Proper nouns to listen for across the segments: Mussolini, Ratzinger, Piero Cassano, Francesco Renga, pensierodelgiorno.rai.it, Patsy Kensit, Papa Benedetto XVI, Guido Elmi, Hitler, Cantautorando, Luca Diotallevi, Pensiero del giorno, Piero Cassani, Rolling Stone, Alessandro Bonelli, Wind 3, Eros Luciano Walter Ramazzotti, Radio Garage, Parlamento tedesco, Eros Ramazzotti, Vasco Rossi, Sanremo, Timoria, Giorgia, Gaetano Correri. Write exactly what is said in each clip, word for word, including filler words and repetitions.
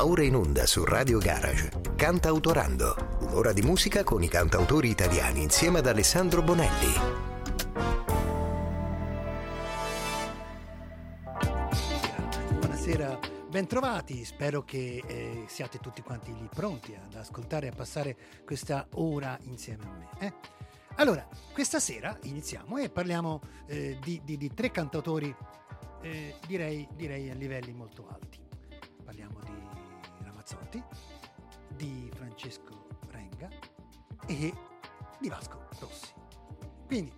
Va ora in onda su Radio Garage Cantautorando, un'ora di musica con i cantautori italiani insieme ad Alessandro Bonelli. Buonasera, bentrovati, spero che eh, siate tutti quanti lì pronti ad ascoltare e a passare questa ora insieme a me. Eh? Allora, questa sera iniziamo e parliamo eh, di, di, di tre cantautori eh, direi, direi a livelli molto alti. Parliamo di Ramazzotti, di Francesco Renga e di Vasco Rossi. Quindi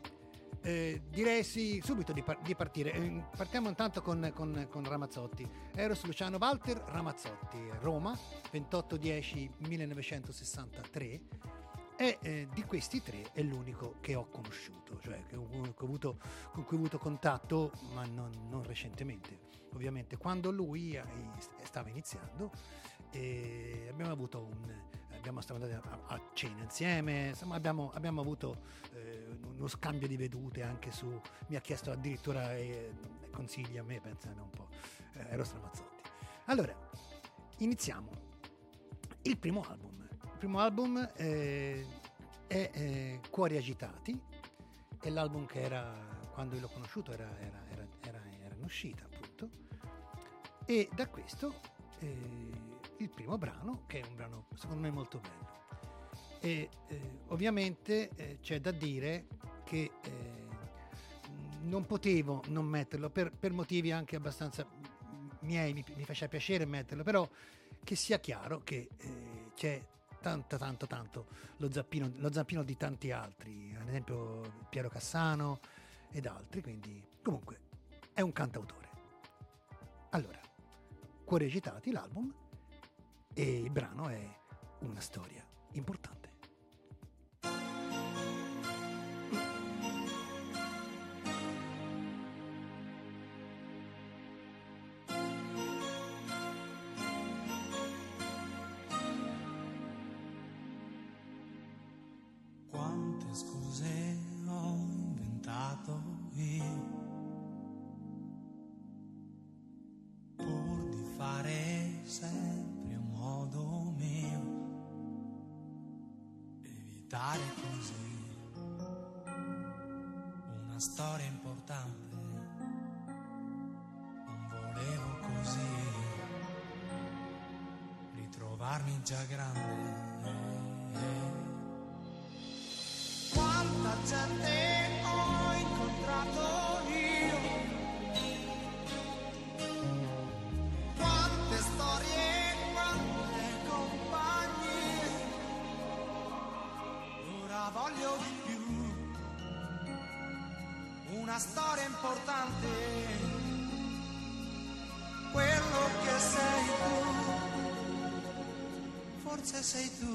Eh, direi sì, subito di, par- di partire. Eh, partiamo intanto con, con, con Ramazzotti. Eros Luciano Walter Ramazzotti, Roma, ventotto dieci millenovecentosessantatré. E eh, di questi tre è l'unico che ho conosciuto, cioè che ho, che ho avuto, con cui ho avuto contatto, ma non, non recentemente. Ovviamente, quando lui eh, stava iniziando, eh, abbiamo avuto un. Abbiamo stato andati a cena insieme, insomma abbiamo, abbiamo avuto eh, uno scambio di vedute anche su, mi ha chiesto addirittura eh, consigli a me, pensano un po', eh, Eros Ramazzotti. Allora, iniziamo. Il primo album, il primo album eh, è eh, Cuori Agitati, è l'album che era, quando io l'ho conosciuto era, era, era, era, era in uscita appunto, e da questo... Eh, il primo brano, che è un brano secondo me molto bello, e eh, ovviamente eh, c'è da dire che eh, non potevo non metterlo per, per motivi anche abbastanza miei, mi, mi faceva piacere metterlo, però che sia chiaro che eh, c'è tanto tanto tanto lo zampino, lo zampino di tanti altri, ad esempio Piero Cassano ed altri, quindi comunque è un cantautore. Allora, Cuori Agitati, l'album, e il brano è Una storia importante. Quante scuse ho inventato io pur di fare sempre modo mio, evitare così una storia importante, non volevo così ritrovarmi già grande. Quanta gente ho incontrato io, quante storie, voglio di più, una storia importante, quello che sei tu, forse sei tu.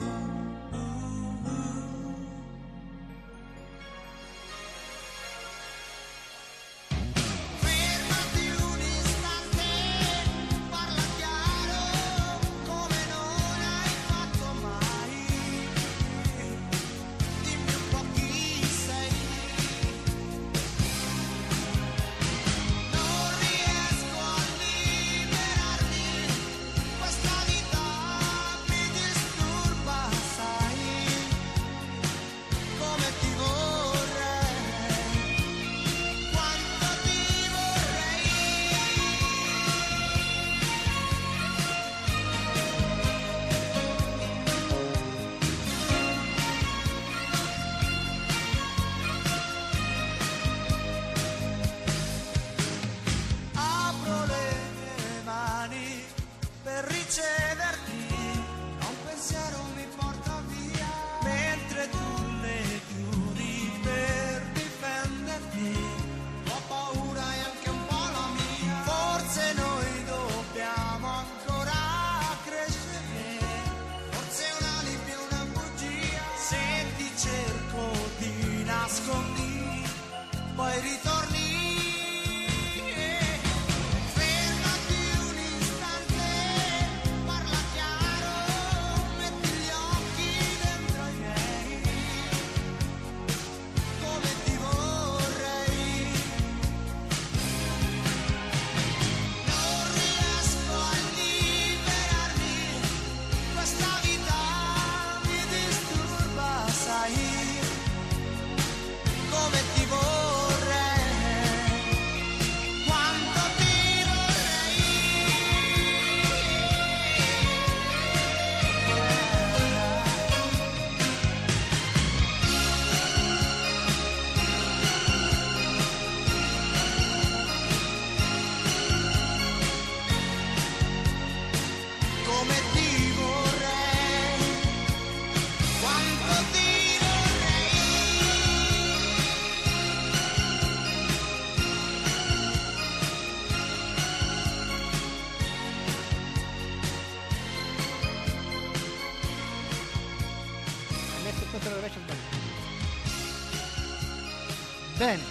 Bene,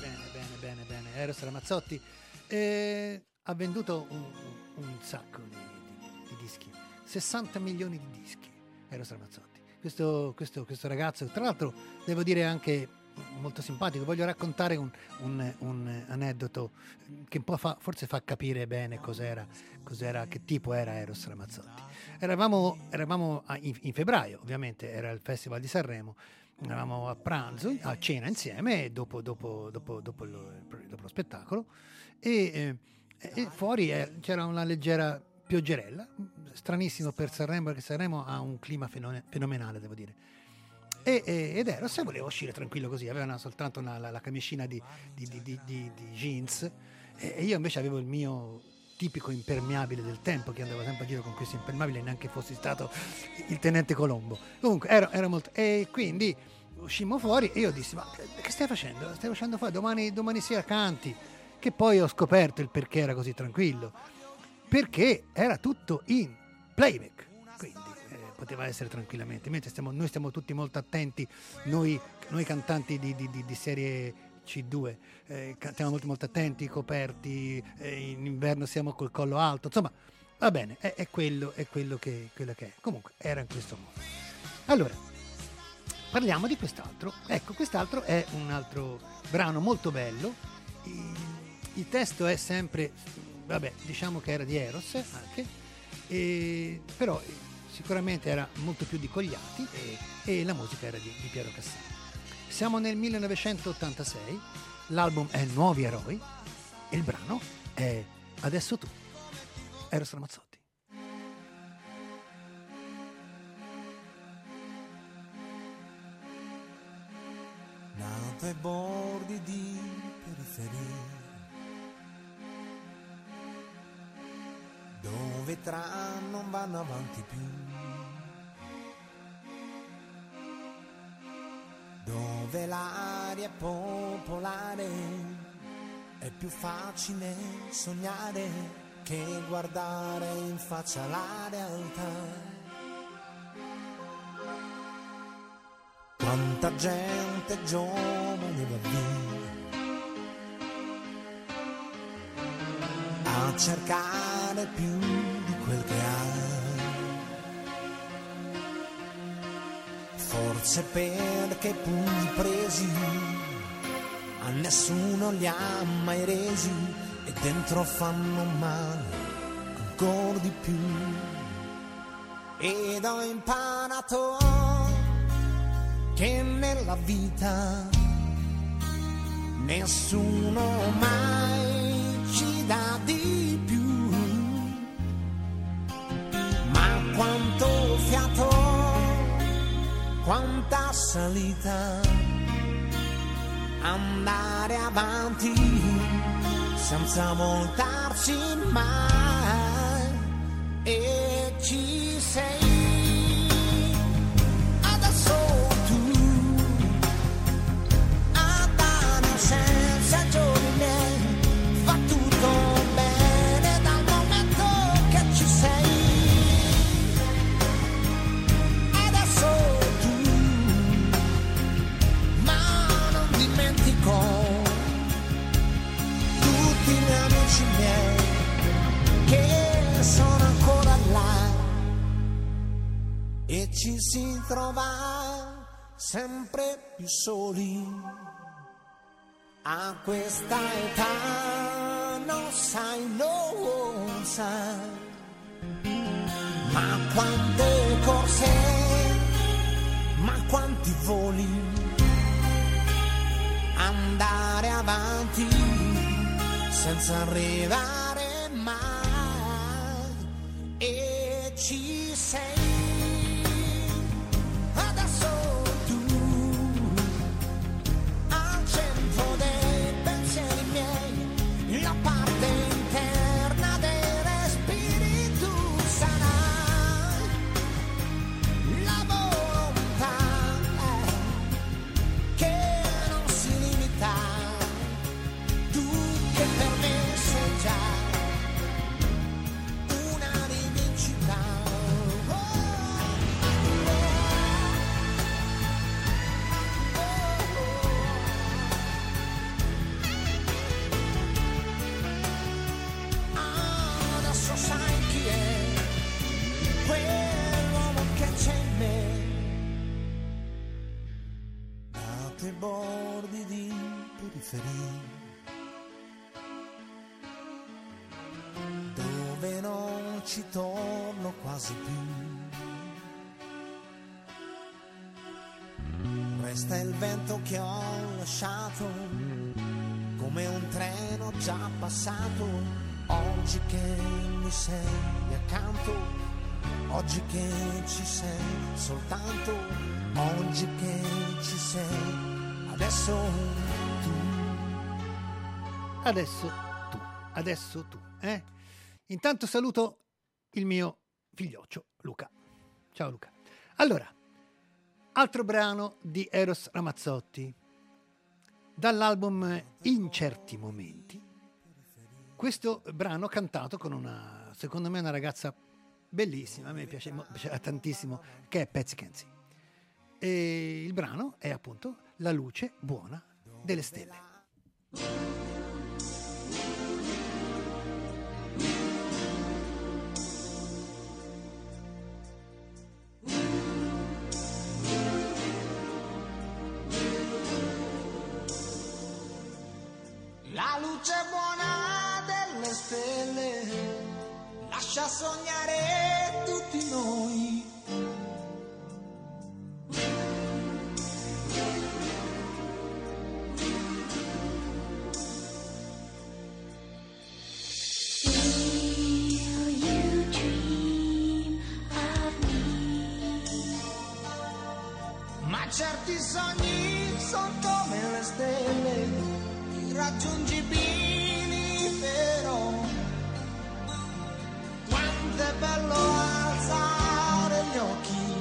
bene, bene, bene, bene. Eros Ramazzotti eh, ha venduto un, un sacco di, di, di dischi, sessanta milioni di dischi. Eros Ramazzotti, questo, questo, questo ragazzo, tra l'altro devo dire anche molto simpatico. Voglio raccontare un, un, un aneddoto che un po' fa, forse fa capire bene cos'era, cos'era, che tipo era Eros Ramazzotti. Eravamo, eravamo a, in, in febbraio, ovviamente era il Festival di Sanremo, eravamo a pranzo, a cena insieme dopo, dopo, dopo, dopo, lo, dopo lo spettacolo e, eh, e fuori eh, c'era una leggera pioggerella, stranissimo per Sanremo perché Sanremo ha un clima fenomenale, devo dire. E, e, ed Eros voleva uscire tranquillo così, aveva una, soltanto una, la, la camicina di, di, di, di, di, di jeans e, e io invece avevo il mio tipico impermeabile del tempo, che andava sempre a giro con questo impermeabile, neanche fossi stato il tenente Colombo. Comunque era, era molto, e quindi uscimmo fuori e io dissi: ma che stai facendo? Stai facendo fuori? Domani, domani sera canti. Che poi ho scoperto il perché era così tranquillo, perché era tutto in playback, quindi eh, poteva essere tranquillamente, mentre stiamo, noi stiamo tutti molto attenti, noi, noi cantanti di, di, di, di serie C due, eh, siamo molto molto attenti, coperti, eh, in inverno siamo col collo alto, insomma va bene, è, è, quello, è quello, che, quello che è, comunque era in questo modo. Allora, parliamo di quest'altro, ecco quest'altro è un altro brano molto bello, il, il testo è sempre, vabbè diciamo che era di Eros anche, e, però sicuramente era molto più di Cogliati e, e la musica era di, di Piero Cassani. Siamo nel millenovecentottantasei, l'album è Nuovi Eroi e il brano è Adesso Tu, Eros Ramazzotti. Nato ai bordi di periferia, dove tra non vanno avanti più, dove l'aria popolare è più facile sognare che guardare in faccia la realtà. Quanta gente giovane va via a cercare più di quel che ha, forse perché i pugni presi a nessuno li ha mai resi e dentro fanno male ancora di più. Ed ho imparato che nella vita nessuno mai ci dà di più, ma quanto fiato, quanta salita, andare avanti senza voltarsi mai, e ci sei adesso tu a dare un senso ai giorni miei, fa tutto bene dal momento che ci sei. Tutti gli amici miei che sono ancora là e ci si trova sempre più soli, a questa età non sai, non sai, ma quante corse, ma quanti voli, andare avanti senza arrivare mai, e ci sei adesso tu al centro dei pensieri miei, la parte interna dei respiri tu sarai, la volontà che una rivincita. altri bordi di periferia, dove non ci torno quasi più. Resta il vento che ho lasciato, come un treno già passato. Oggi che mi sei accanto, oggi che ci sei soltanto, oggi che ci sei, adesso tu, adesso tu, adesso tu, eh? Intanto saluto il mio figlioccio Luca. Ciao Luca. Allora, altro brano di Eros Ramazzotti, dall'album In certi momenti. Questo brano cantato con una, secondo me, una ragazza bellissima, a me piace, piace tantissimo, che è Patsy Kensit. E il brano è appunto La luce buona delle stelle. La luce buona delle stelle lascia sognare tutti noi. Certi sogni sono come le stelle, irraggiungibili però. Quanto è bello alzare gli occhi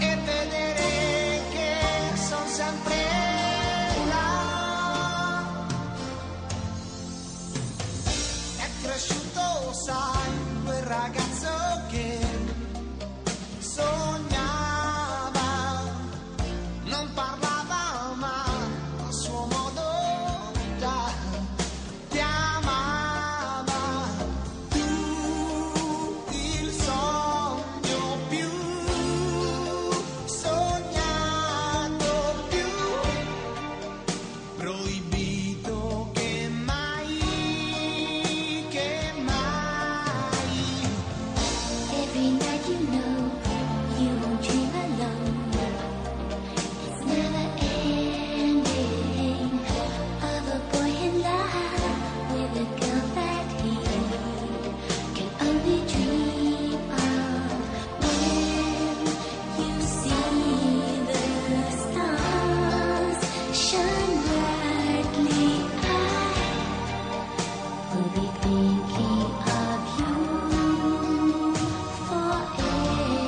e vedere che sono sempre là. È cresciuto, sai, quel ragazzo che sogna. Be thinking of you forever.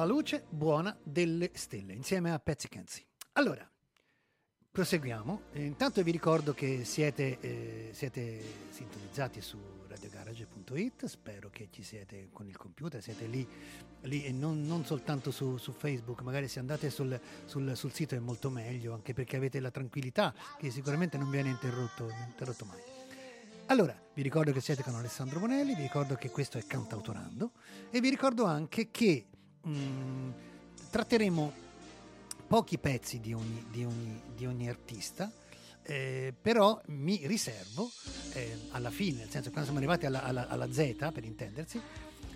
La luce buona delle stelle, insieme a Patsy Kensit. Allora, proseguiamo. Intanto vi ricordo che siete, eh, siete sintonizzati su radio garage punto it, spero che ci siete con il computer, siete lì, lì e non, non soltanto su, su Facebook, magari se andate sul, sul, sul sito è molto meglio, anche perché avete la tranquillità che sicuramente non viene interrotto, interrotto mai. Allora, vi ricordo che siete con Alessandro Bonelli, vi ricordo che questo è Cantautorando e vi ricordo anche che mh, tratteremo pochi pezzi di ogni, di ogni, di ogni artista, eh, però mi riservo eh, alla fine, nel senso quando siamo arrivati alla, alla, alla Z, per intendersi,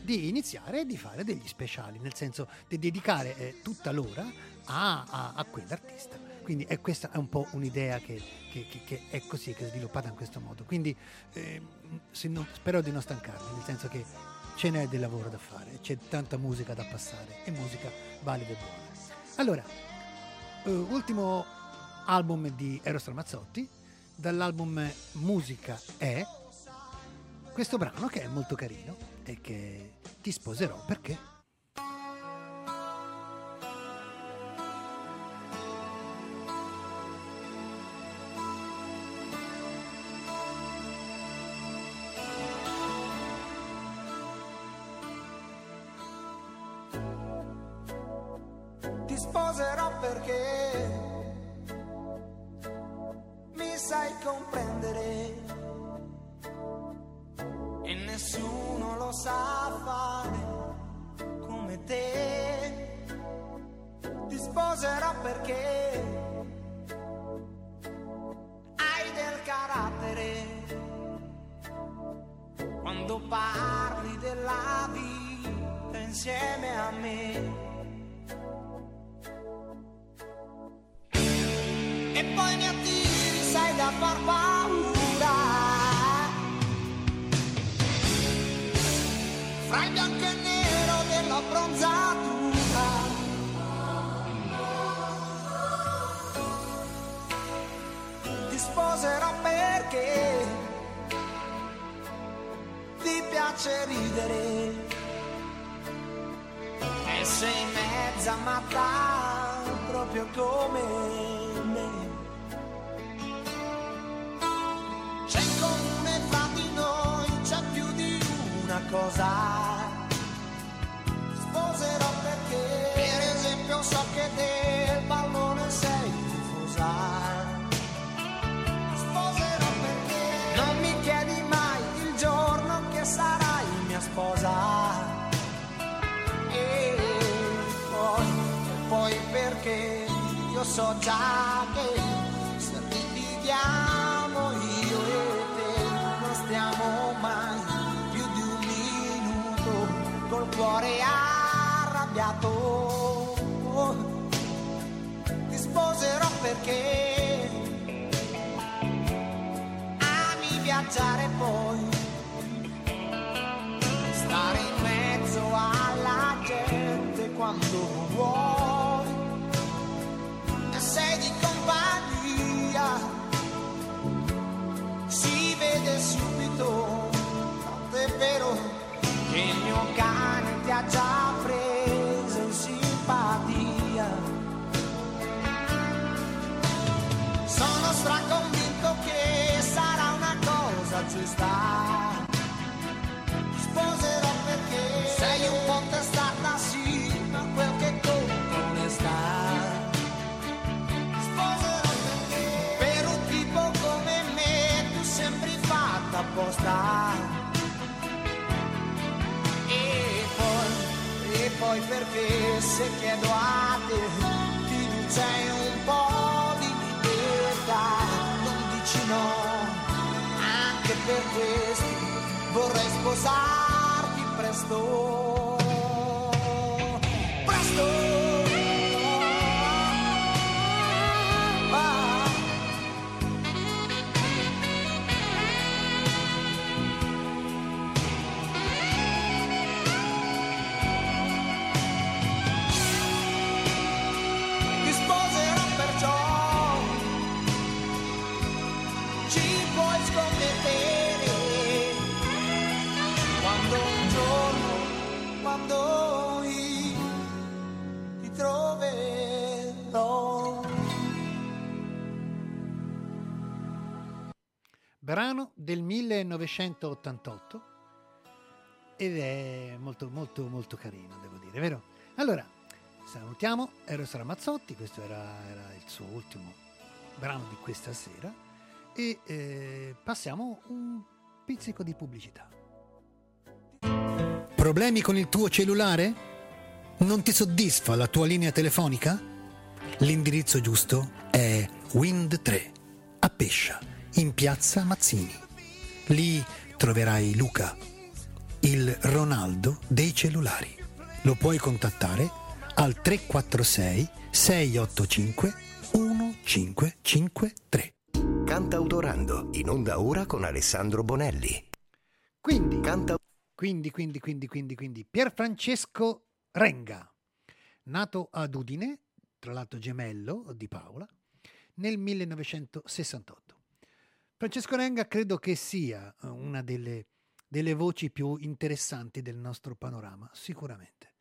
di iniziare e di fare degli speciali, nel senso di dedicare eh, tutta l'ora a, a, a quell'artista. Quindi eh, questa è un po' un'idea che, che, che, che è così, che è sviluppata in questo modo. Quindi eh, se non, spero di non stancarmi, nel senso che ce n'è del lavoro da fare, c'è tanta musica da passare e musica valida e buona. Allora, Uh, ultimo album di Eros Ramazzotti, dall'album Musica è questo brano che è molto carino e che ti sposerò perché ti sposerò perché comprendere e nessuno lo sa fare come te. Ti sposerò perché hai del carattere, quando parli della vita insieme a me. E poi mi attivo sai da far paura, fra il bianco e nero della bronzatura, ti sposerò perché ti piace ridere e sei mezza matta proprio come me. C'è in comune fra di noi, c'è più di una cosa. Sposerò perché, per esempio, so che del pallone sei tifosa. Sposerò perché non mi chiedi mai il giorno che sarai mia sposa. E poi, e poi perché io so già che se riviviamo mai più di un minuto col cuore arrabbiato. Ti sposerò perché ami viaggiare, poi stare in mezzo alla gente quando vuoi e sei di compagnia, si vede subito, tanto è vero che il mio cane ti ha già preso in simpatia. Sono straconvinto che sarà una cosa giusta. Sposerò perché sei un po' testata, sì, ma quel che conta onestà. Apposta. E poi, e poi perché se chiedo a te fiducia e un po' di libertà non dici no, anche per questo vorrei sposarti presto, presto. Quando un giorno brano del millenovecentottantotto ed è molto molto molto carino, devo dire, vero? Allora, salutiamo Eros Ramazzotti, questo era, era il suo ultimo brano di questa sera e eh, passiamo un pizzico di pubblicità. Problemi con il tuo cellulare? Non ti soddisfa la tua linea telefonica? L'indirizzo giusto è Wind tre, a Pescia, in piazza Mazzini. Lì troverai Luca, il Ronaldo dei cellulari. Lo puoi contattare al tre quattro sei sei otto cinque uno cinque cinque tre. Cantautorando, in onda ora con Alessandro Bonelli. Quindi, Canta... quindi, quindi, quindi, quindi, quindi, Pier Francesco Renga, nato ad Udine, tra l'altro gemello di Paola, nel millenovecentosessantotto. Francesco Renga credo che sia una delle, delle voci più interessanti del nostro panorama, sicuramente.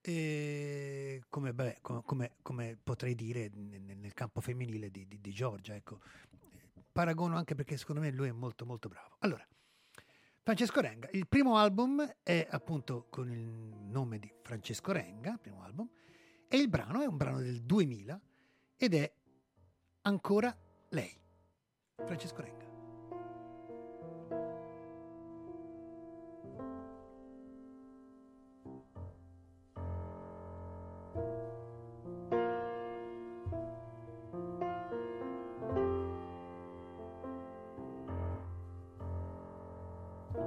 E come, beh, come, come potrei dire nel, nel campo femminile di, di, di Giorgia, ecco. Paragono anche perché secondo me lui è molto molto bravo. Allora, Francesco Renga, il primo album è appunto con il nome di Francesco Renga, primo album, e il brano è un brano del duemila ed è Ancora lei, Francesco Renga.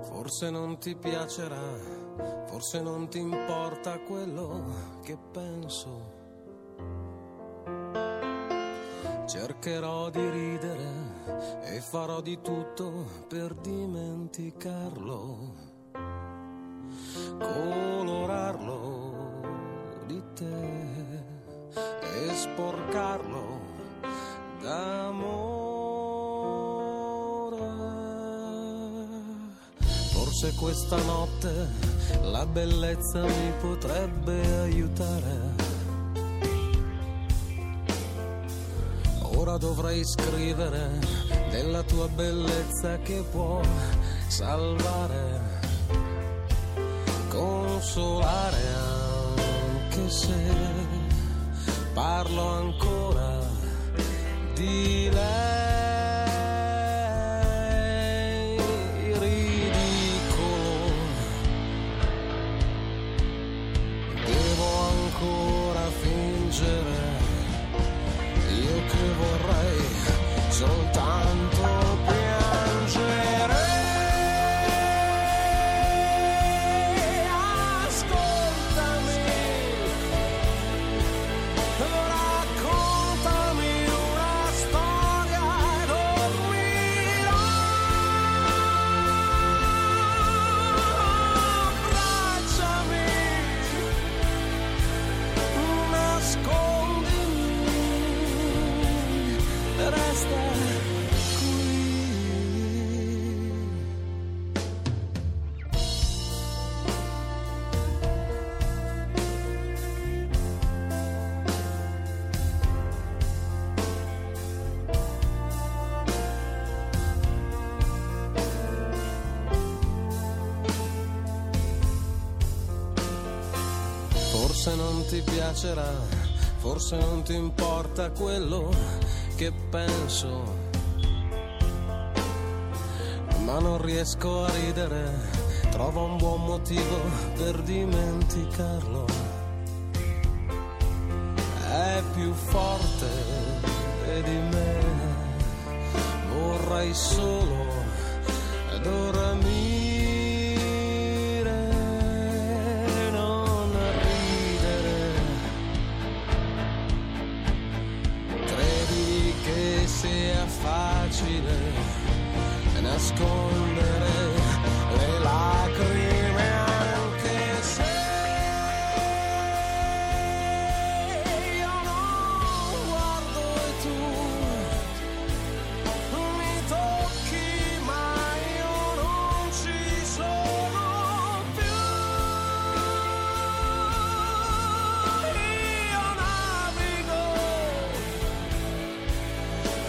Forse non ti piacerà, forse non ti importa quello che penso. Cercherò di ridere e farò di tutto per dimenticarlo, colorarlo di te e sporcarlo d'amore. Forse questa notte la bellezza mi potrebbe aiutare. Ora dovrei scrivere della tua bellezza che può salvare, consolare, anche se parlo ancora di lei. Ti piacerà, forse non ti importa quello che penso, ma non riesco a ridere, trovo un buon motivo per dimenticarlo. È più forte di me, vorrei solo dormire. Facile nascondere le lacrime, anche se io non guardo e tu mi tocchi, ma io non ci sono più. Io navigo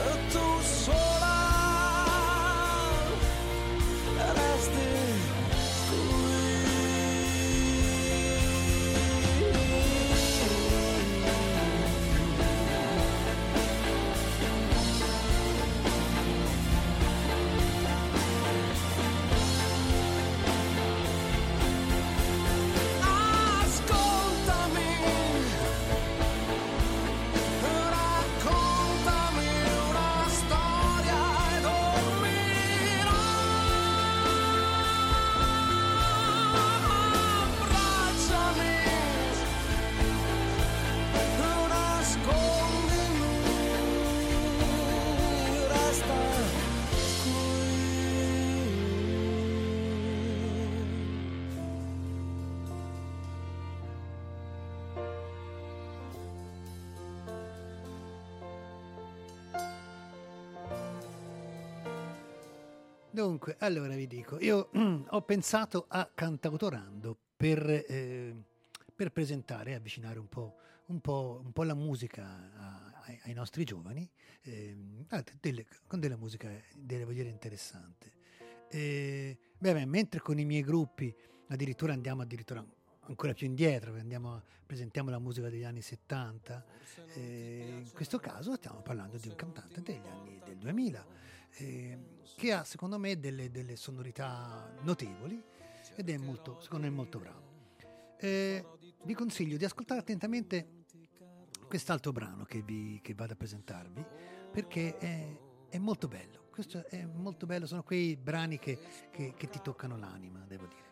e tu sola. Dunque, allora vi dico, io ho pensato a Cantautorando per, eh, per presentare e avvicinare un po', un po', un po' la musica a, ai, ai nostri giovani, eh, delle, con della musica, devo dire, interessante. Eh, beh, beh, mentre con i miei gruppi addirittura andiamo addirittura ancora più indietro, andiamo a, presentiamo la musica degli anni settanta, eh, in questo caso stiamo parlando di un cantante degli anni del duemila, eh, che ha secondo me delle, delle sonorità notevoli ed è molto, secondo me molto bravo. Eh, vi consiglio di ascoltare attentamente quest'altro brano che, vi, che vado a presentarvi, perché è, è molto bello. Questo è molto bello, sono quei brani che, che, che ti toccano l'anima, devo dire.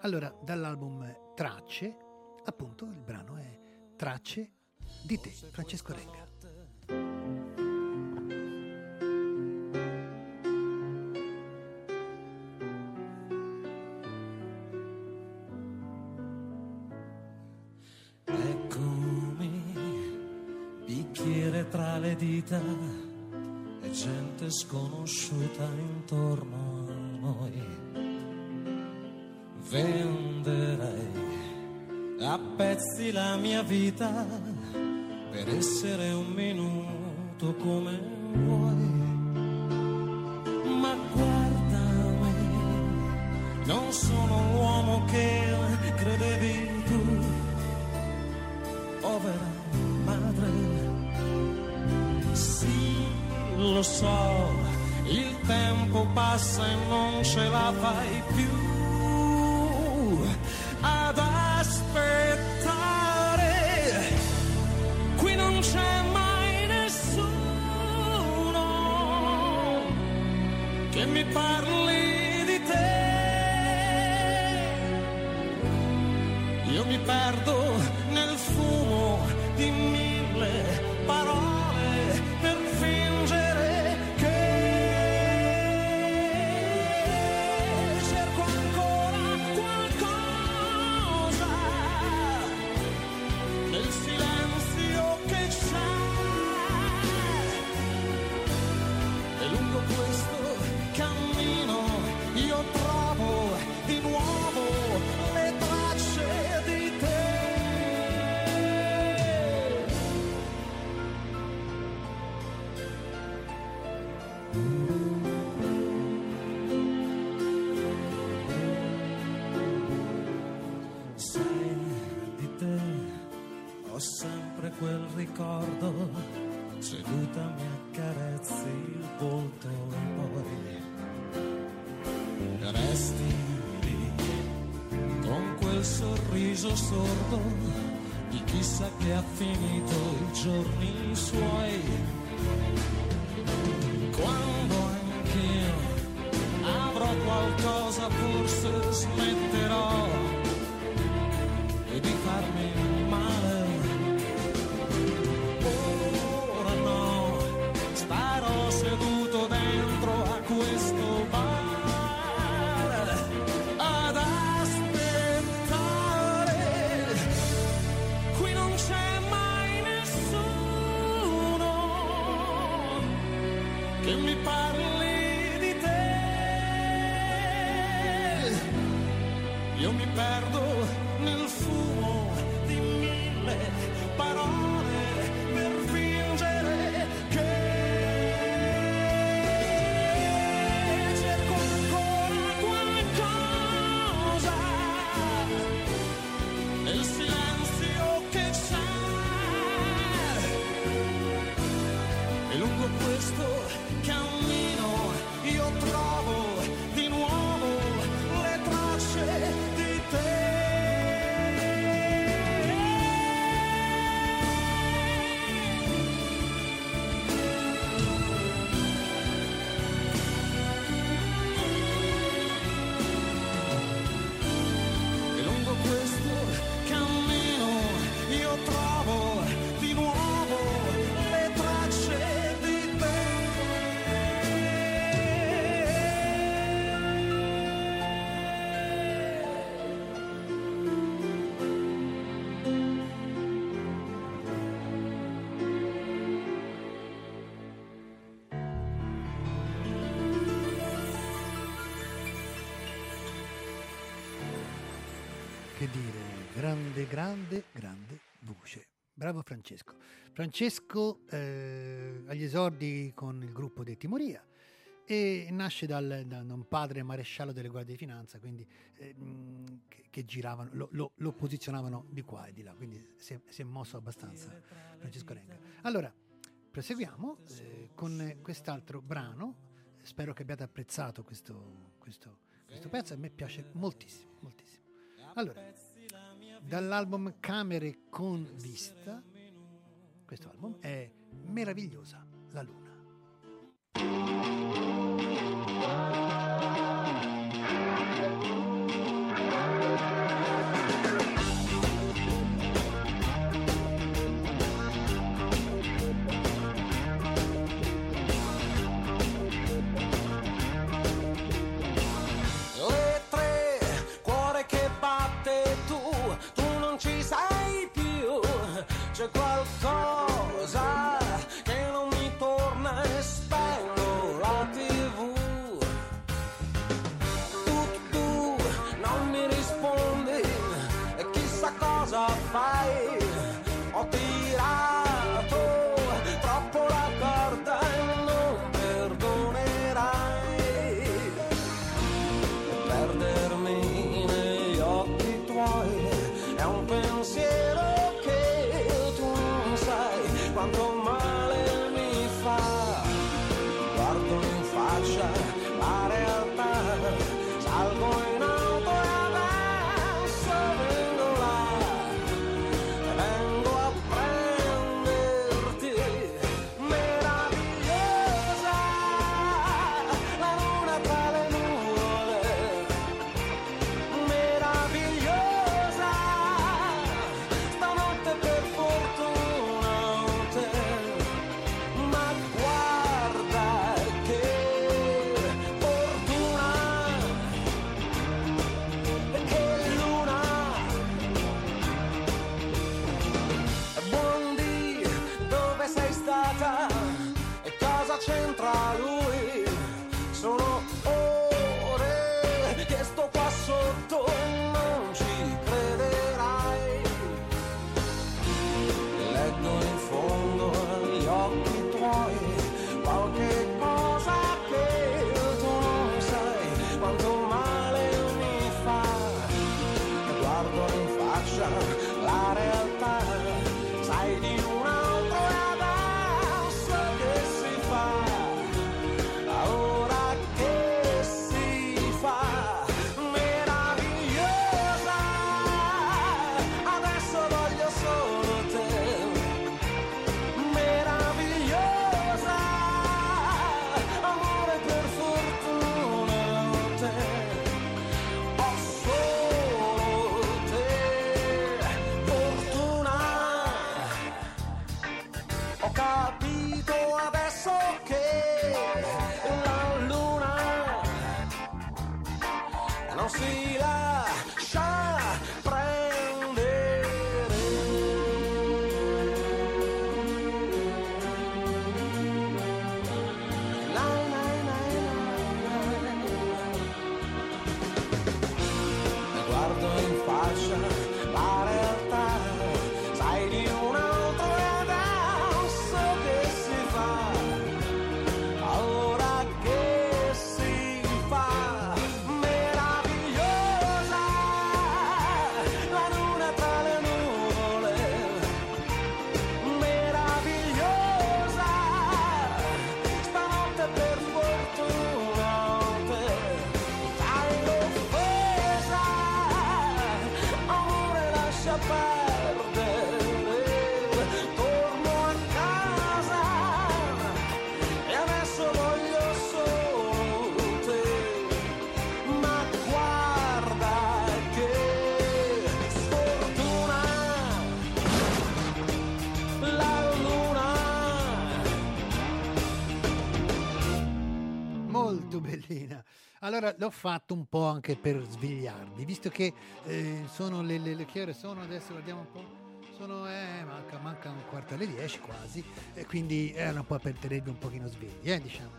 Allora, dall'album Tracce, appunto, il brano è Tracce di te, Francesco Renga. Eccomi, bicchiere tra le dita, gente sconosciuta intorno a noi. Venderei a pezzi la mia vita per essere un minuto come vuoi. Ma guardami, non sono l'uomo che credevi tu, povera madre. Sì, lo so, il tempo passa e non ce la fai più ad aspettare. Qui non c'è mai nessuno che mi parli di te. Io mi perdo nel fumo di mille parole per fingere quel ricordo, seduta mi accarezzi il volto e poi resti lì con quel sorriso sordo di chissà che ha finito i giorni suoi. Quando anch'io avrò qualcosa forse smetterò e di farmi male. Starò seduto dentro a questo bar ad aspettare. Qui non c'è mai nessuno che mi parli di te. Io mi perdo nel fumo di mille parole per fingere che questo cammino io trovo di nuovo le tracce di te. Che dire, grande, grande, grande voce. Bravo Francesco. Francesco eh, agli esordi con il gruppo dei Timoria e nasce dal, da un padre maresciallo delle guardie di finanza, quindi eh, che, che giravano, lo, lo, lo posizionavano di qua e di là, quindi si è, si è mosso abbastanza Francesco Renga. Allora, proseguiamo eh, con quest'altro brano. Spero che abbiate apprezzato questo, questo, questo pezzo, a me piace moltissimo, moltissimo. Allora, dall'album Camere con vista, questo album è Meravigliosa la luna. C'è qualcosa che non mi torna e spengo la tivù. Tu, tu non mi rispondi e chissà cosa fai. Ho tirato troppo la corda e non perdonerai. Perdermi negli occhi tuoi è un pensiero. Quanto male mi fa, guardo in faccia la realtà, salgo in auto e adesso vengo là, vengo a prenderti. Meravigliosa, la luna tra le nuvole, meravigliosa, stanotte per fortuna. Ma guarda che fortuna, che luna. Buon dì, dove sei stata e cosa c'entra lui? Sono ore che sto qua sotto e non ci crederai. Leggo in fondo agli occhi tuoi qualche cosa che tu non sai, quanto male mi fa, guardo in faccia la realtà, sai di un altro e adesso che si fa, ora che si fa. Meravigliosa, adesso voglio solo te. Meravigliosa, amore per fortuna te. Ho solo te, fortuna. Ho capito adesso che la luna non si lascia prendere. La, la, la, la, la. Guardo in faccia la realtà, sai di un altro e adesso che si fa, ora che si fa. Meravigliosa, la luna tra le nuvole, meravigliosa, stanotte per fortuna te. Dai l'offesa, amore lascia perdere, torno a casa e adesso voglio solo te. Ma guarda che sfortuna, la luna. Molto bellina. Allora l'ho fatto un po' anche per svegliarvi, visto che eh, sono le, le, le che ore sono adesso, guardiamo un po'. Sono, eh, manca, manca un quarto alle dieci quasi, e quindi era un po' per tenervi un pochino svegli, eh, diciamo.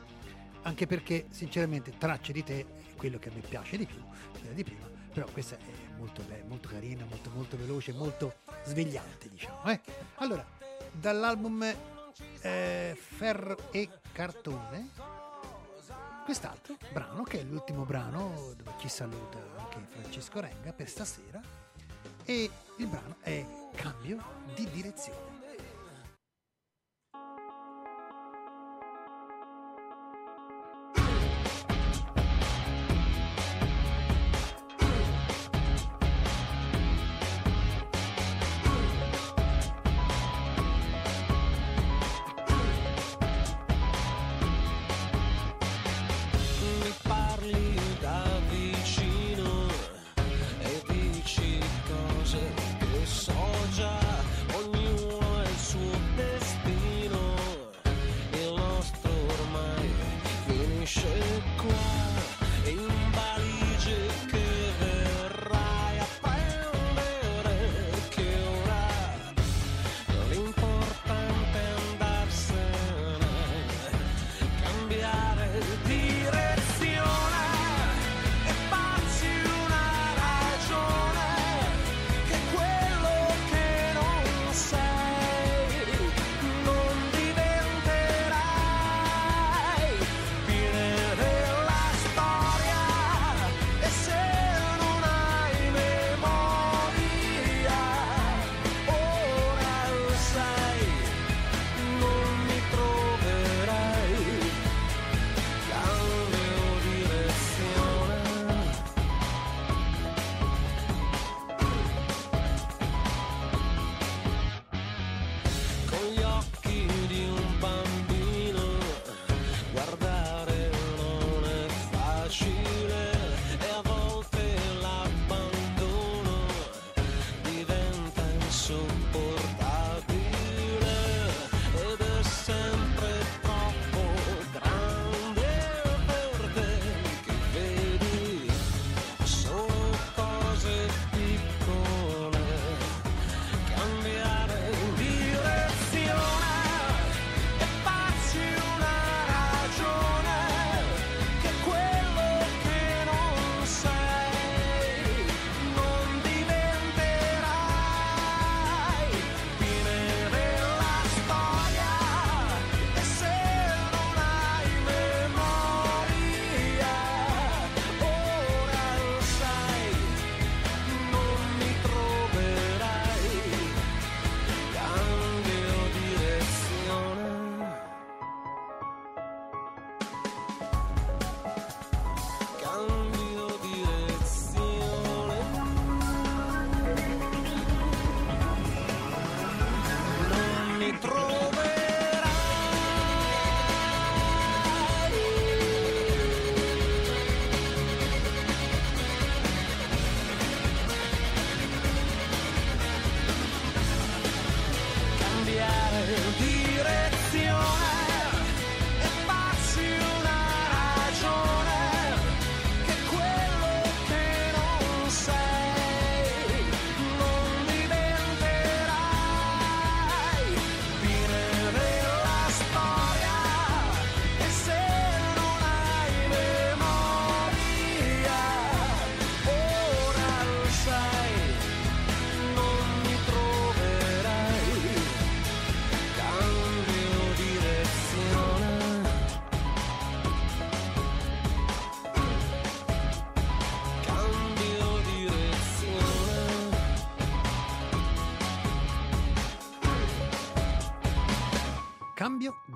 Anche perché sinceramente Tracce di te è quello che a me piace di più, quella di prima, però questa è molto bella, molto carina, molto, molto veloce, molto svegliante, diciamo. Eh? Allora, dall'album eh, Ferro e Cartone, quest'altro brano, che è l'ultimo brano dove ci saluta anche Francesco Renga per stasera, e il brano è Cambio di direzione.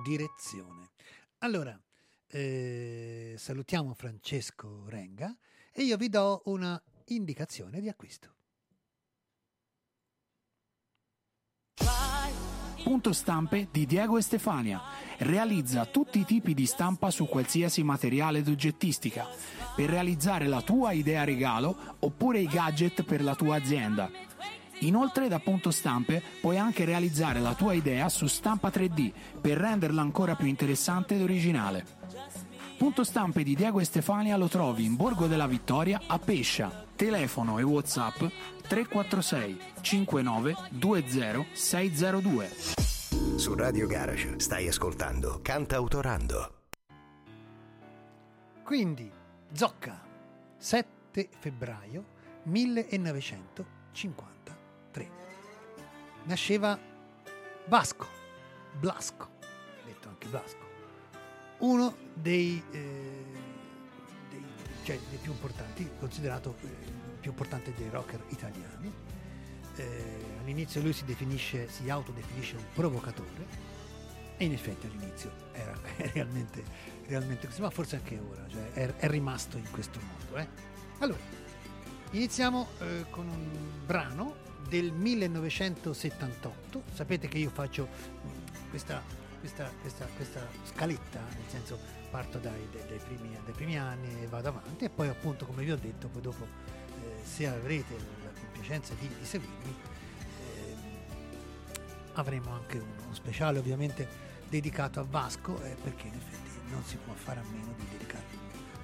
Direzione. Allora, eh, salutiamo Francesco Renga e io vi do una indicazione di acquisto. Punto Stampe di Diego e Stefania. Realizza tutti i tipi di stampa su qualsiasi materiale d'oggettistica per realizzare la tua idea regalo oppure i gadget per la tua azienda. Inoltre da Punto Stampe puoi anche realizzare la tua idea su stampa tre D per renderla ancora più interessante ed originale. Punto Stampe di Diego e Stefania lo trovi in Borgo della Vittoria a Pescia. Telefono e WhatsApp tre quattro sei cinque nove due zero sei zero due. Su Radio Garage stai ascoltando Cantautorando. Quindi Zocca, sette febbraio millenovecentocinquantatré. Nasceva Vasco, Blasco, detto anche Blasco, uno dei, eh, dei, cioè dei più importanti, considerato il più importante dei rocker italiani. Eh, all'inizio lui si definisce, si autodefinisce un provocatore, e in effetti all'inizio era realmente, realmente così, ma forse anche ora, cioè è, è rimasto in questo modo. Eh? Allora, iniziamo eh, con un brano del millenovecentosettantotto. Sapete che io faccio questa, questa, questa, questa scaletta, nel senso parto dai, dai, dai, primi, dai primi anni e vado avanti, e poi appunto, come vi ho detto, poi dopo eh, se avrete la compiacenza di, di seguirmi, eh, avremo anche uno speciale ovviamente dedicato a Vasco, eh, perché in effetti non si può fare a meno di dedicare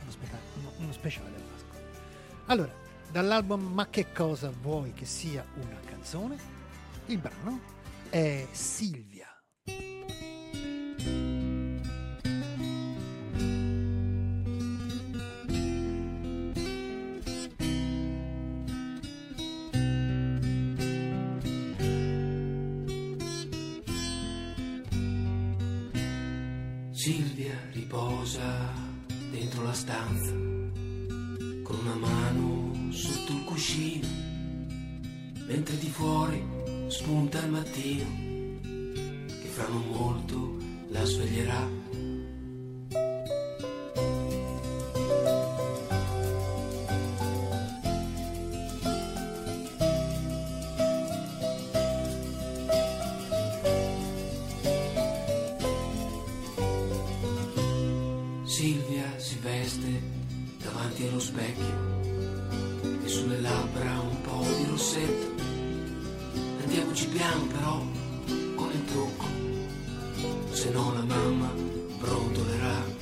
uno, speca- uno, uno speciale a Vasco. Allora, dall'album Ma che cosa vuoi che sia una canzone? Il brano è Silvia. Silvia riposa dentro la stanza con una mano sotto il cuscino, mentre di fuori spunta il mattino, che fra non molto la sveglierà. Silvia si veste davanti allo specchio, sulle labbra un po' di rossetto. Andiamoci piano però con il trucco, se no la mamma brontolerà.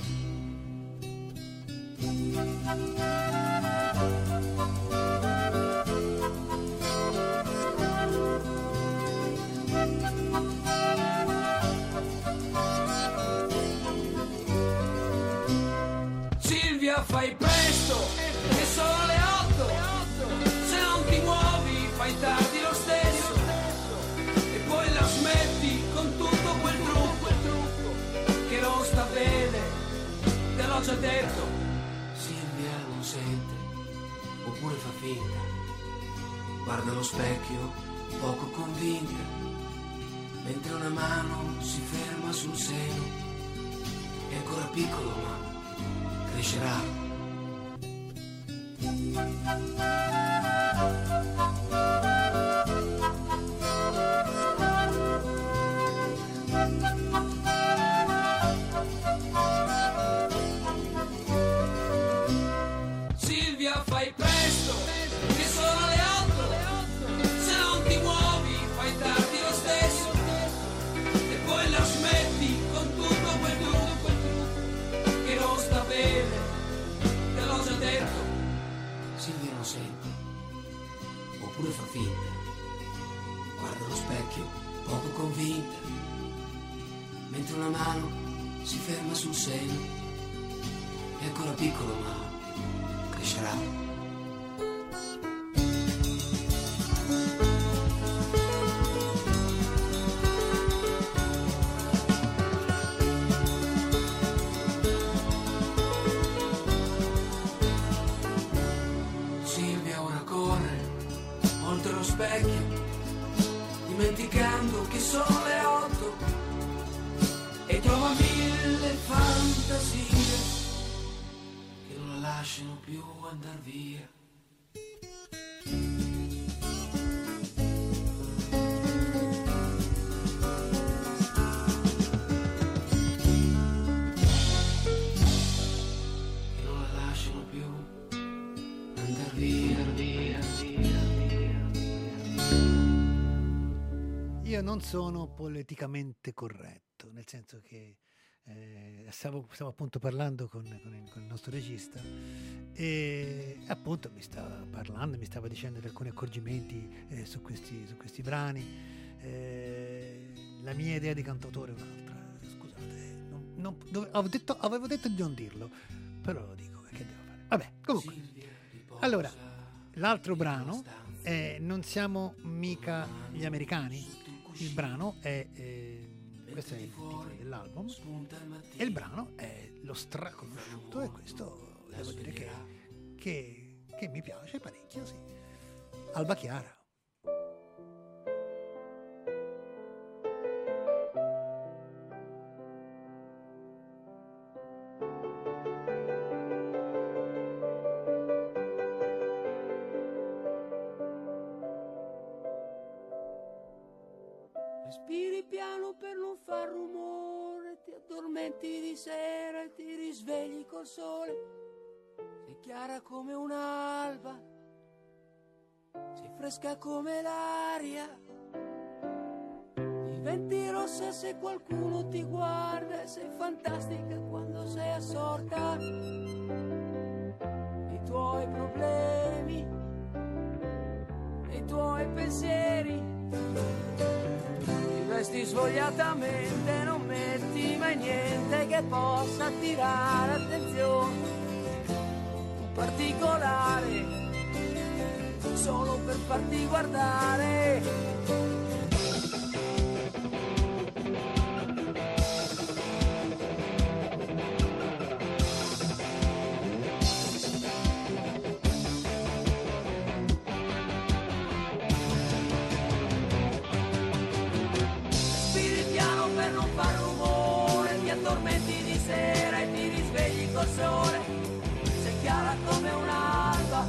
Silvia, fai presto, che sono le otto. Fai tardi lo stesso, e poi la smetti con tutto quel trucco che non sta bene, te l'ho già detto. Silvia non sente, oppure fa finta, guarda allo specchio poco convinta, mentre una mano si ferma sul seno. È ancora piccolo ma crescerà. Silvia non sente, oppure fa finta, guarda allo specchio poco convinta, mentre una mano si ferma sul seno. È ancora piccolo ma crescerà. Dimenticando che sono le otto, e trova mille fantasie che non la lasciano più andar via. Che non la lasciano più andar via, via, via. Io non sono politicamente corretto, nel senso che eh, stavo, stavo appunto parlando con, con, il, con il nostro regista, e appunto mi stava parlando, mi stava dicendo di alcuni accorgimenti eh, su, questi, su questi brani. Eh, la mia idea di cantautore è un'altra, scusate, non, non, dove, avevo, detto, avevo detto di non dirlo, però lo dico, che devo fare? Vabbè, comunque, allora, L'altro brano è Non siamo mica gli americani. Il brano è... Eh, questo è il titolo dell'album e il brano è lo straconosciuto, e questo devo dire che, che, che mi piace parecchio, sì. Alba Chiara. Col sole sei chiara come un'alba, sei fresca come l'aria, diventi rossa se qualcuno ti guarda e sei fantastica quando sei assorta nei tuoi problemi, nei tuoi pensieri, ti vesti svogliatamente, non metti mai niente che possa attirare attenzione, un particolare, solo per farti guardare. Sei chiara come un'alba,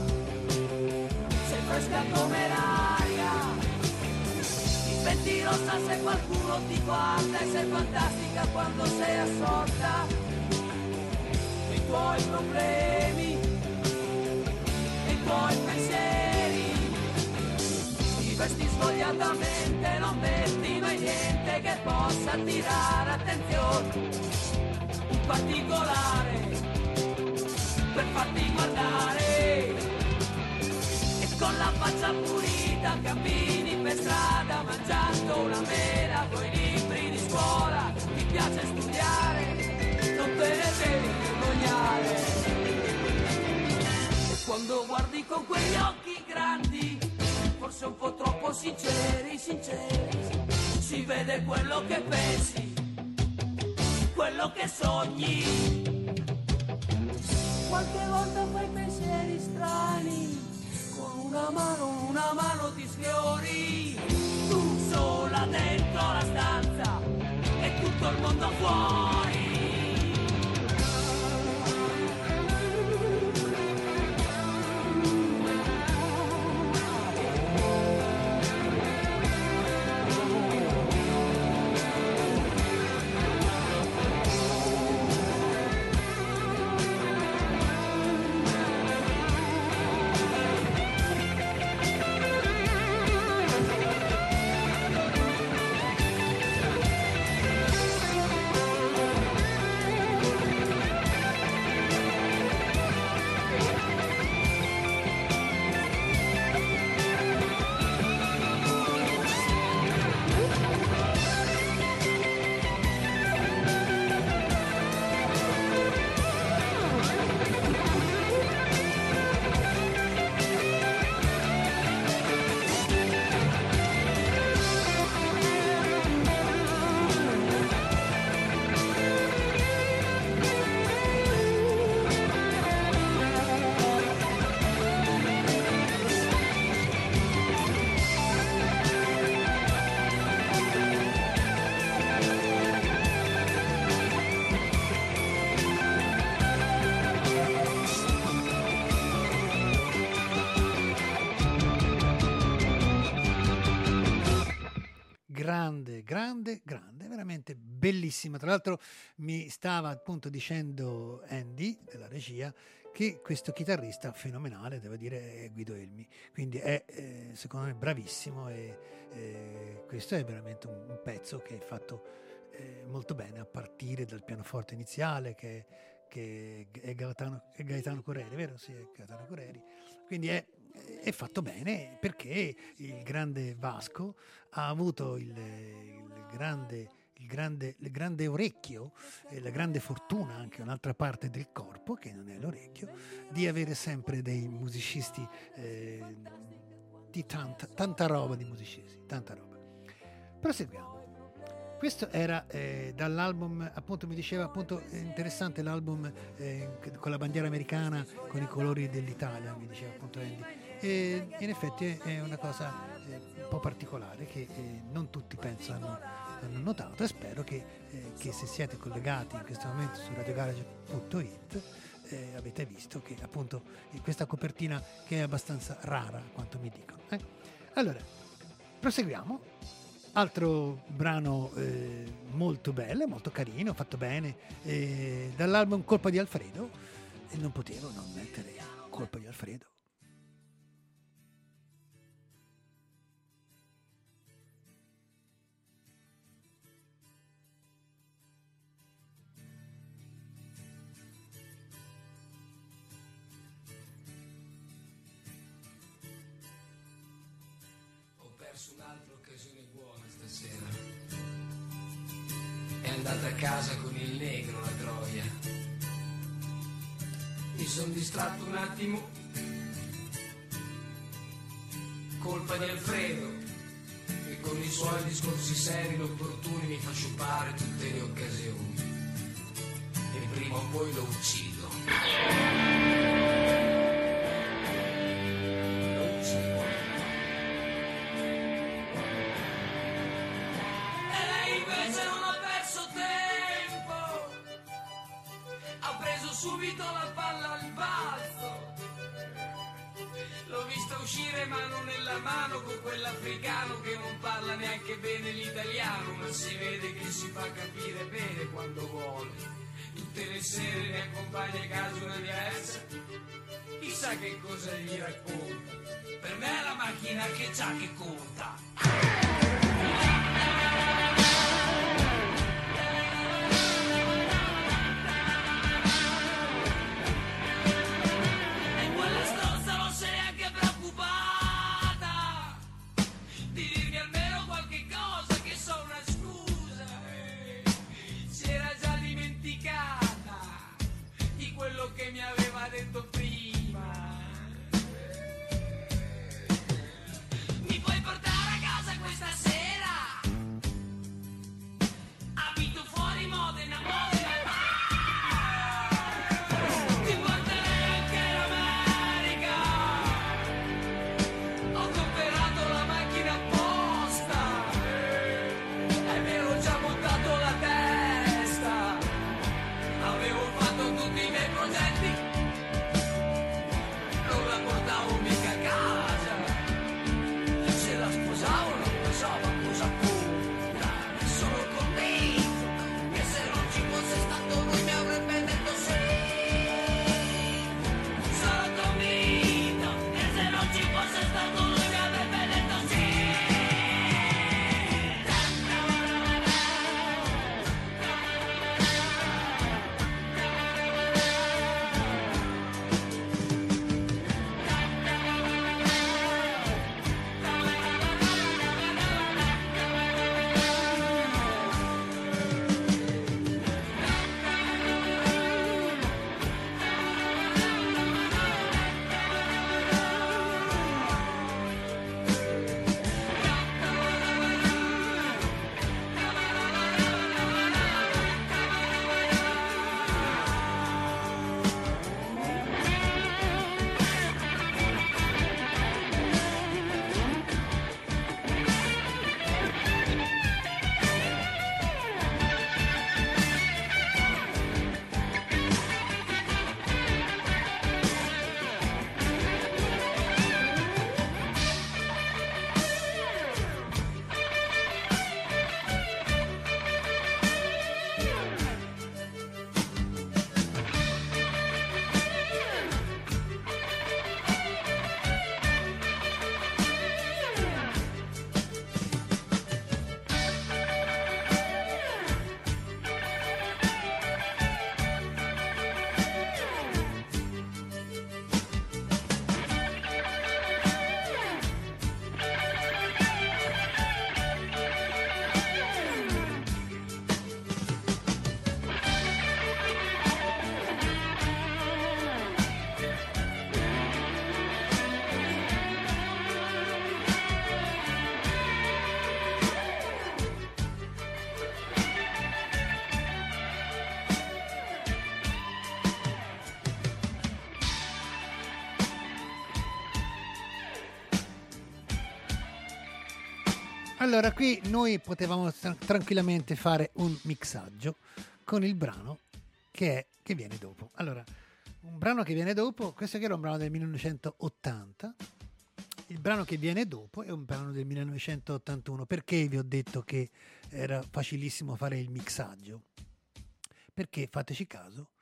sei fresca come l'aria, diventi rossa se qualcuno ti guarda e sei fantastica quando sei assorta nei tuoi problemi, nei tuoi pensieri, ti vesti svogliatamente, non metti mai niente che possa attirare attenzione, un particolare per farti guardare, e con la faccia pulita cammini per strada mangiando una mela coi libri di scuola, ti piace studiare, non te ne devi vergognare, e quando guardi con quegli occhi grandi forse un po' troppo sinceri, sinceri, si vede quello che pensi, quello che sogni. Qualche volta fai pensieri strani, con una mano, una mano ti sfiori, tu sola dentro la stanza e tutto il mondo fuori. Grande, grande, grande, veramente bellissima. Tra l'altro mi stava appunto dicendo Andy della regia che questo chitarrista fenomenale, devo dire, è Guido Elmi, quindi è eh, secondo me bravissimo, e eh, questo è veramente un, un pezzo che è fatto eh, molto bene, a partire dal pianoforte iniziale che, che è, Gaetano, è Gaetano Correri, vero? Sì, è Gaetano Correri, quindi è è fatto bene, perché il grande Vasco ha avuto il, il grande il grande, il grande orecchio e la grande fortuna, anche un'altra parte del corpo che non è l'orecchio, di avere sempre dei musicisti, eh, di tanta, tanta roba di musicisti, tanta roba. Proseguiamo. Questo era eh, dall'album, appunto mi diceva, appunto interessante l'album eh, con la bandiera americana, con i colori dell'Italia, mi diceva appunto Andy. E in effetti è una cosa eh, un po' particolare che eh, non tutti penso hanno, hanno notato, e spero che, eh, che se siete collegati in questo momento su radiogarage punto it eh, avete visto che appunto questa copertina che è abbastanza rara, quanto mi dicono. Eh? Allora, proseguiamo. Altro brano eh, molto bello, molto carino, fatto bene, eh, dall'album Colpa di Alfredo, e non potevo non mettere Colpa di Alfredo. Andata a casa con il negro la troia, mi son distratto un attimo, colpa di Alfredo, e con i suoi discorsi seri e opportuni mi fa sciupare tutte le occasioni, e prima o poi lo uccido, lo uccido. E lei invece non ha subito la palla al balzo, l'ho vista uscire mano nella mano con quell'africano che non parla neanche bene l'italiano, ma si vede che si fa capire bene quando vuole, tutte le sere ne accompagna a casa una diversa, chissà che cosa gli racconta, per me è la macchina che c'ha che conta. Mi puoi portare a casa questa sera? Allora, qui noi potevamo tra- tranquillamente fare un mixaggio con il brano che, è, che viene dopo. Allora, un brano che viene dopo, questo che era un brano del millenovecentottanta, il brano che viene dopo è un brano del millenovecentottantuno. Perché vi ho detto che era facilissimo fare il mixaggio? Perché, fateci caso,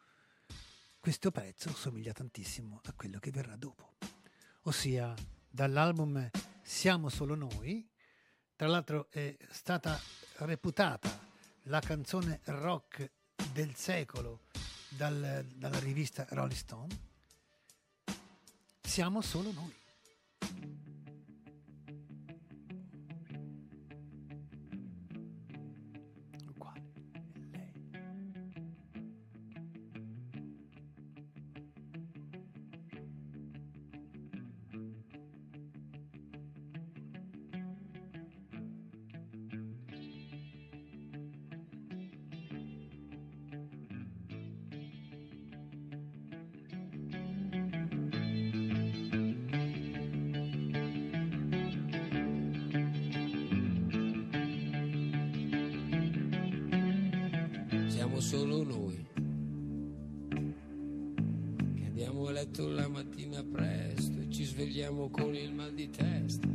questo pezzo somiglia tantissimo a quello che verrà dopo, ossia dall'album Siamo Solo Noi. Tra l'altro è stata reputata la canzone rock del secolo dal, dalla rivista Rolling Stone. Siamo Solo Noi. Uguale lei. Siamo solo noi che andiamo a letto la mattina presto e ci svegliamo con il mal di testa.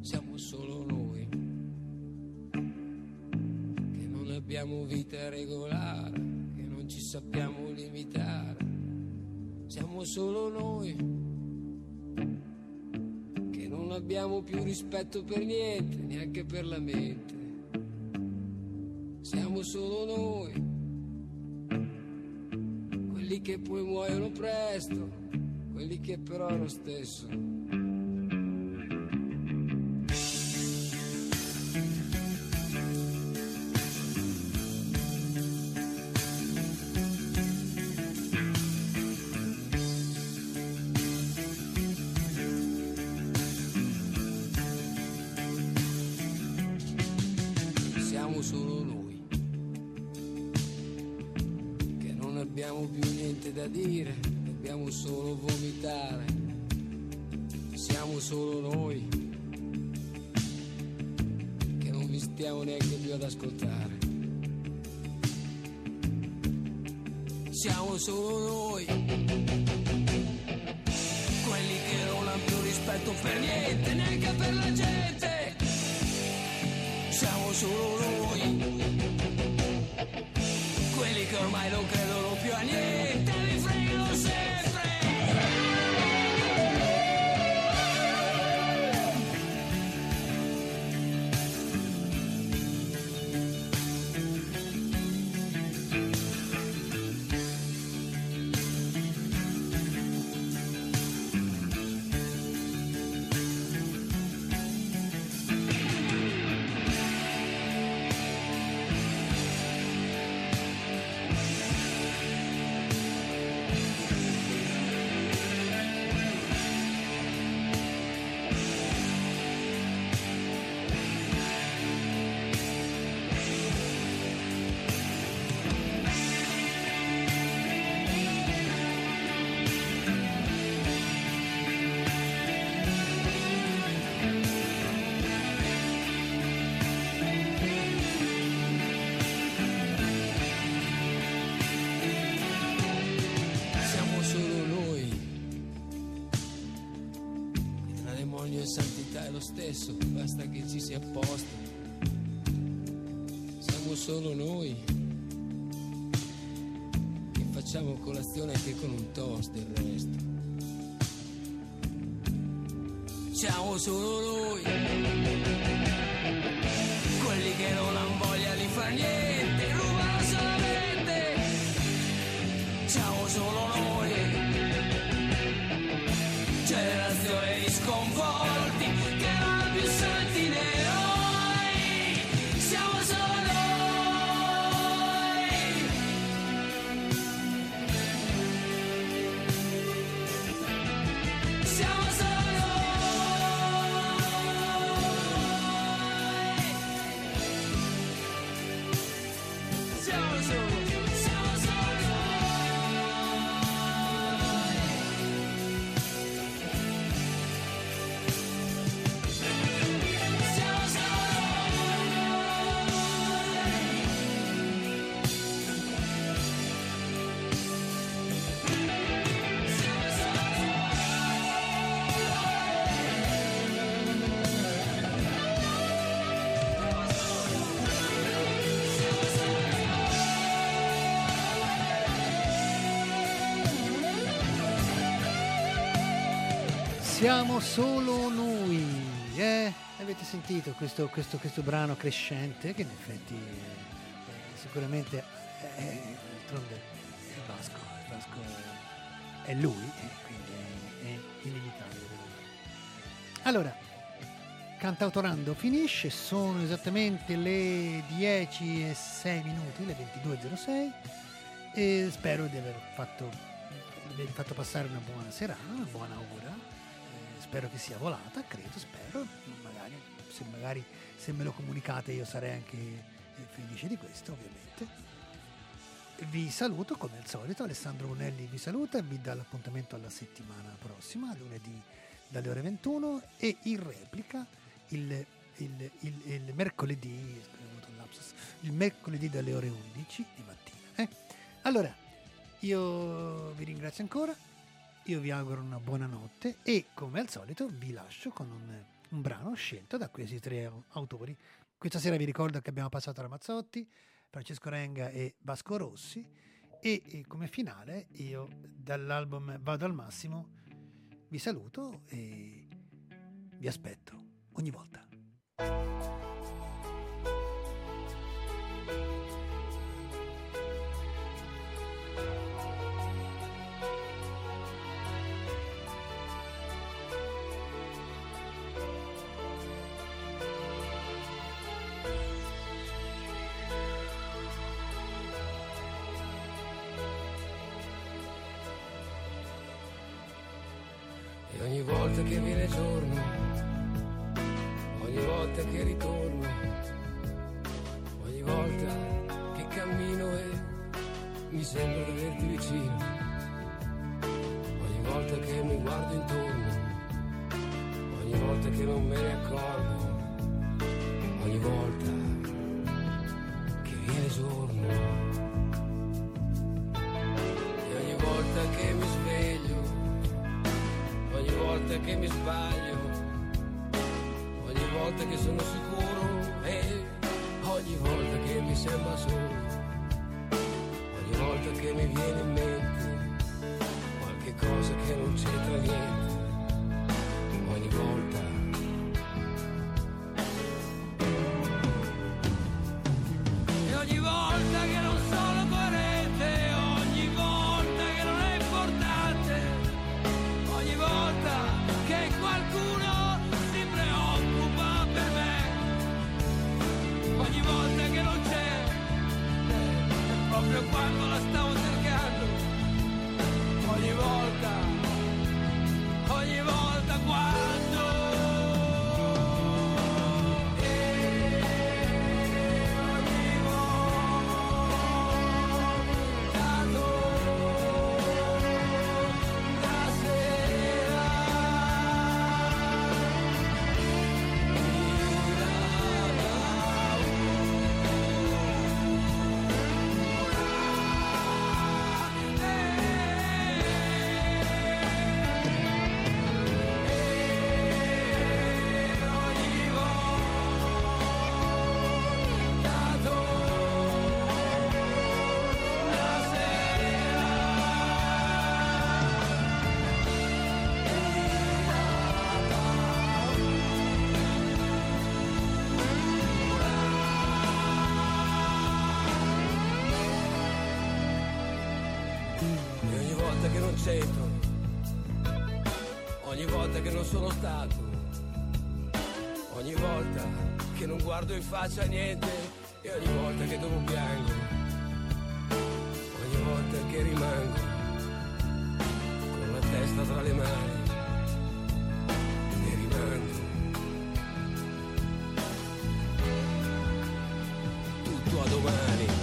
Siamo solo noi che non abbiamo vita regolare, che non ci sappiamo limitare. Siamo solo noi che non abbiamo più rispetto per niente, neanche per la mente. Siamo solo noi, quelli che poi muoiono presto, quelli che però lo stesso. Siamo solo noi. Non abbiamo più niente da dire, dobbiamo solo vomitare. Siamo solo noi che non vi stiamo neanche più ad ascoltare. Siamo solo noi, quelli che non hanno più rispetto per niente, neanche per la gente. Siamo solo noi, quelli che ormai non credono più a niente, mi fregano sempre. Stesso, basta che ci sia apposta. Siamo solo noi che facciamo colazione anche con un toast del resto. Siamo solo noi, quelli che non hanno voglia di far niente, rubano solamente. Siamo solo noi, generazione di sconvolti. Siamo solo noi, eh? Avete sentito questo, questo, questo brano crescente che in effetti è, è sicuramente è, è, è Vasco, è, Vasco è, è lui, è, quindi è, è inevitabile. Allora, Cantautorando finisce, sono esattamente le dieci e sei minuti, le ventidue e zero sei, e spero di aver fatto... vi ho fatto passare una buona serata, una buona ora, eh, spero che sia volata, credo, spero, magari se, magari se me lo comunicate io sarei anche eh, felice di questo, ovviamente. Vi saluto come al solito, Alessandro Bonelli vi saluta e vi dà l'appuntamento alla settimana prossima, lunedì dalle ore ventuno e in replica il, il, il, il mercoledì, il mercoledì dalle ore undici di mattina. Eh? Allora, io vi ringrazio ancora, io vi auguro una buona notte e come al solito vi lascio con un, un brano scelto da questi tre autori. Questa sera vi ricordo che abbiamo passato Ramazzotti, Francesco Renga e Vasco Rossi e, e come finale io dall'album Vado al Massimo vi saluto e vi aspetto ogni volta. Ogni volta che viene giorno, ogni volta che ritorno, ogni volta che cammino e mi sembra di averti vicino, ogni volta che mi guardo intorno, ogni volta che non me ne accorgo, ogni volta che viene giorno e ogni volta che mi sveglio, ogni volta che mi sbaglio, ogni volta che sono sicuro e ogni volta che mi sembra solo, ogni volta che mi viene in mente qualche cosa che non c'entra niente, ogni volta. E ogni volta che non sono coerente, ogni volta che non è importante, ogni volta che qualcuno si preoccupa per me, ogni volta che non c'è, è proprio quando la stavo cercando, ogni volta, ogni volta quando. Sono stato, ogni volta che non guardo in faccia niente e ogni volta che dopo piango, ogni volta che rimango con la testa tra le mani e rimando tutto a domani.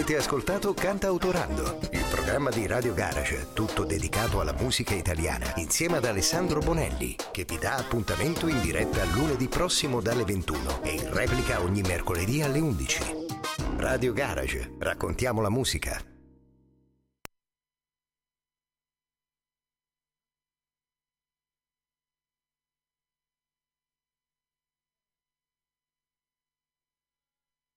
Avete ascoltato Cantautorando, il programma di Radio Garage, tutto dedicato alla musica italiana, insieme ad Alessandro Bonelli, che vi dà appuntamento in diretta lunedì prossimo dalle ventuno e in replica ogni mercoledì alle undici. Radio Garage, raccontiamo la musica.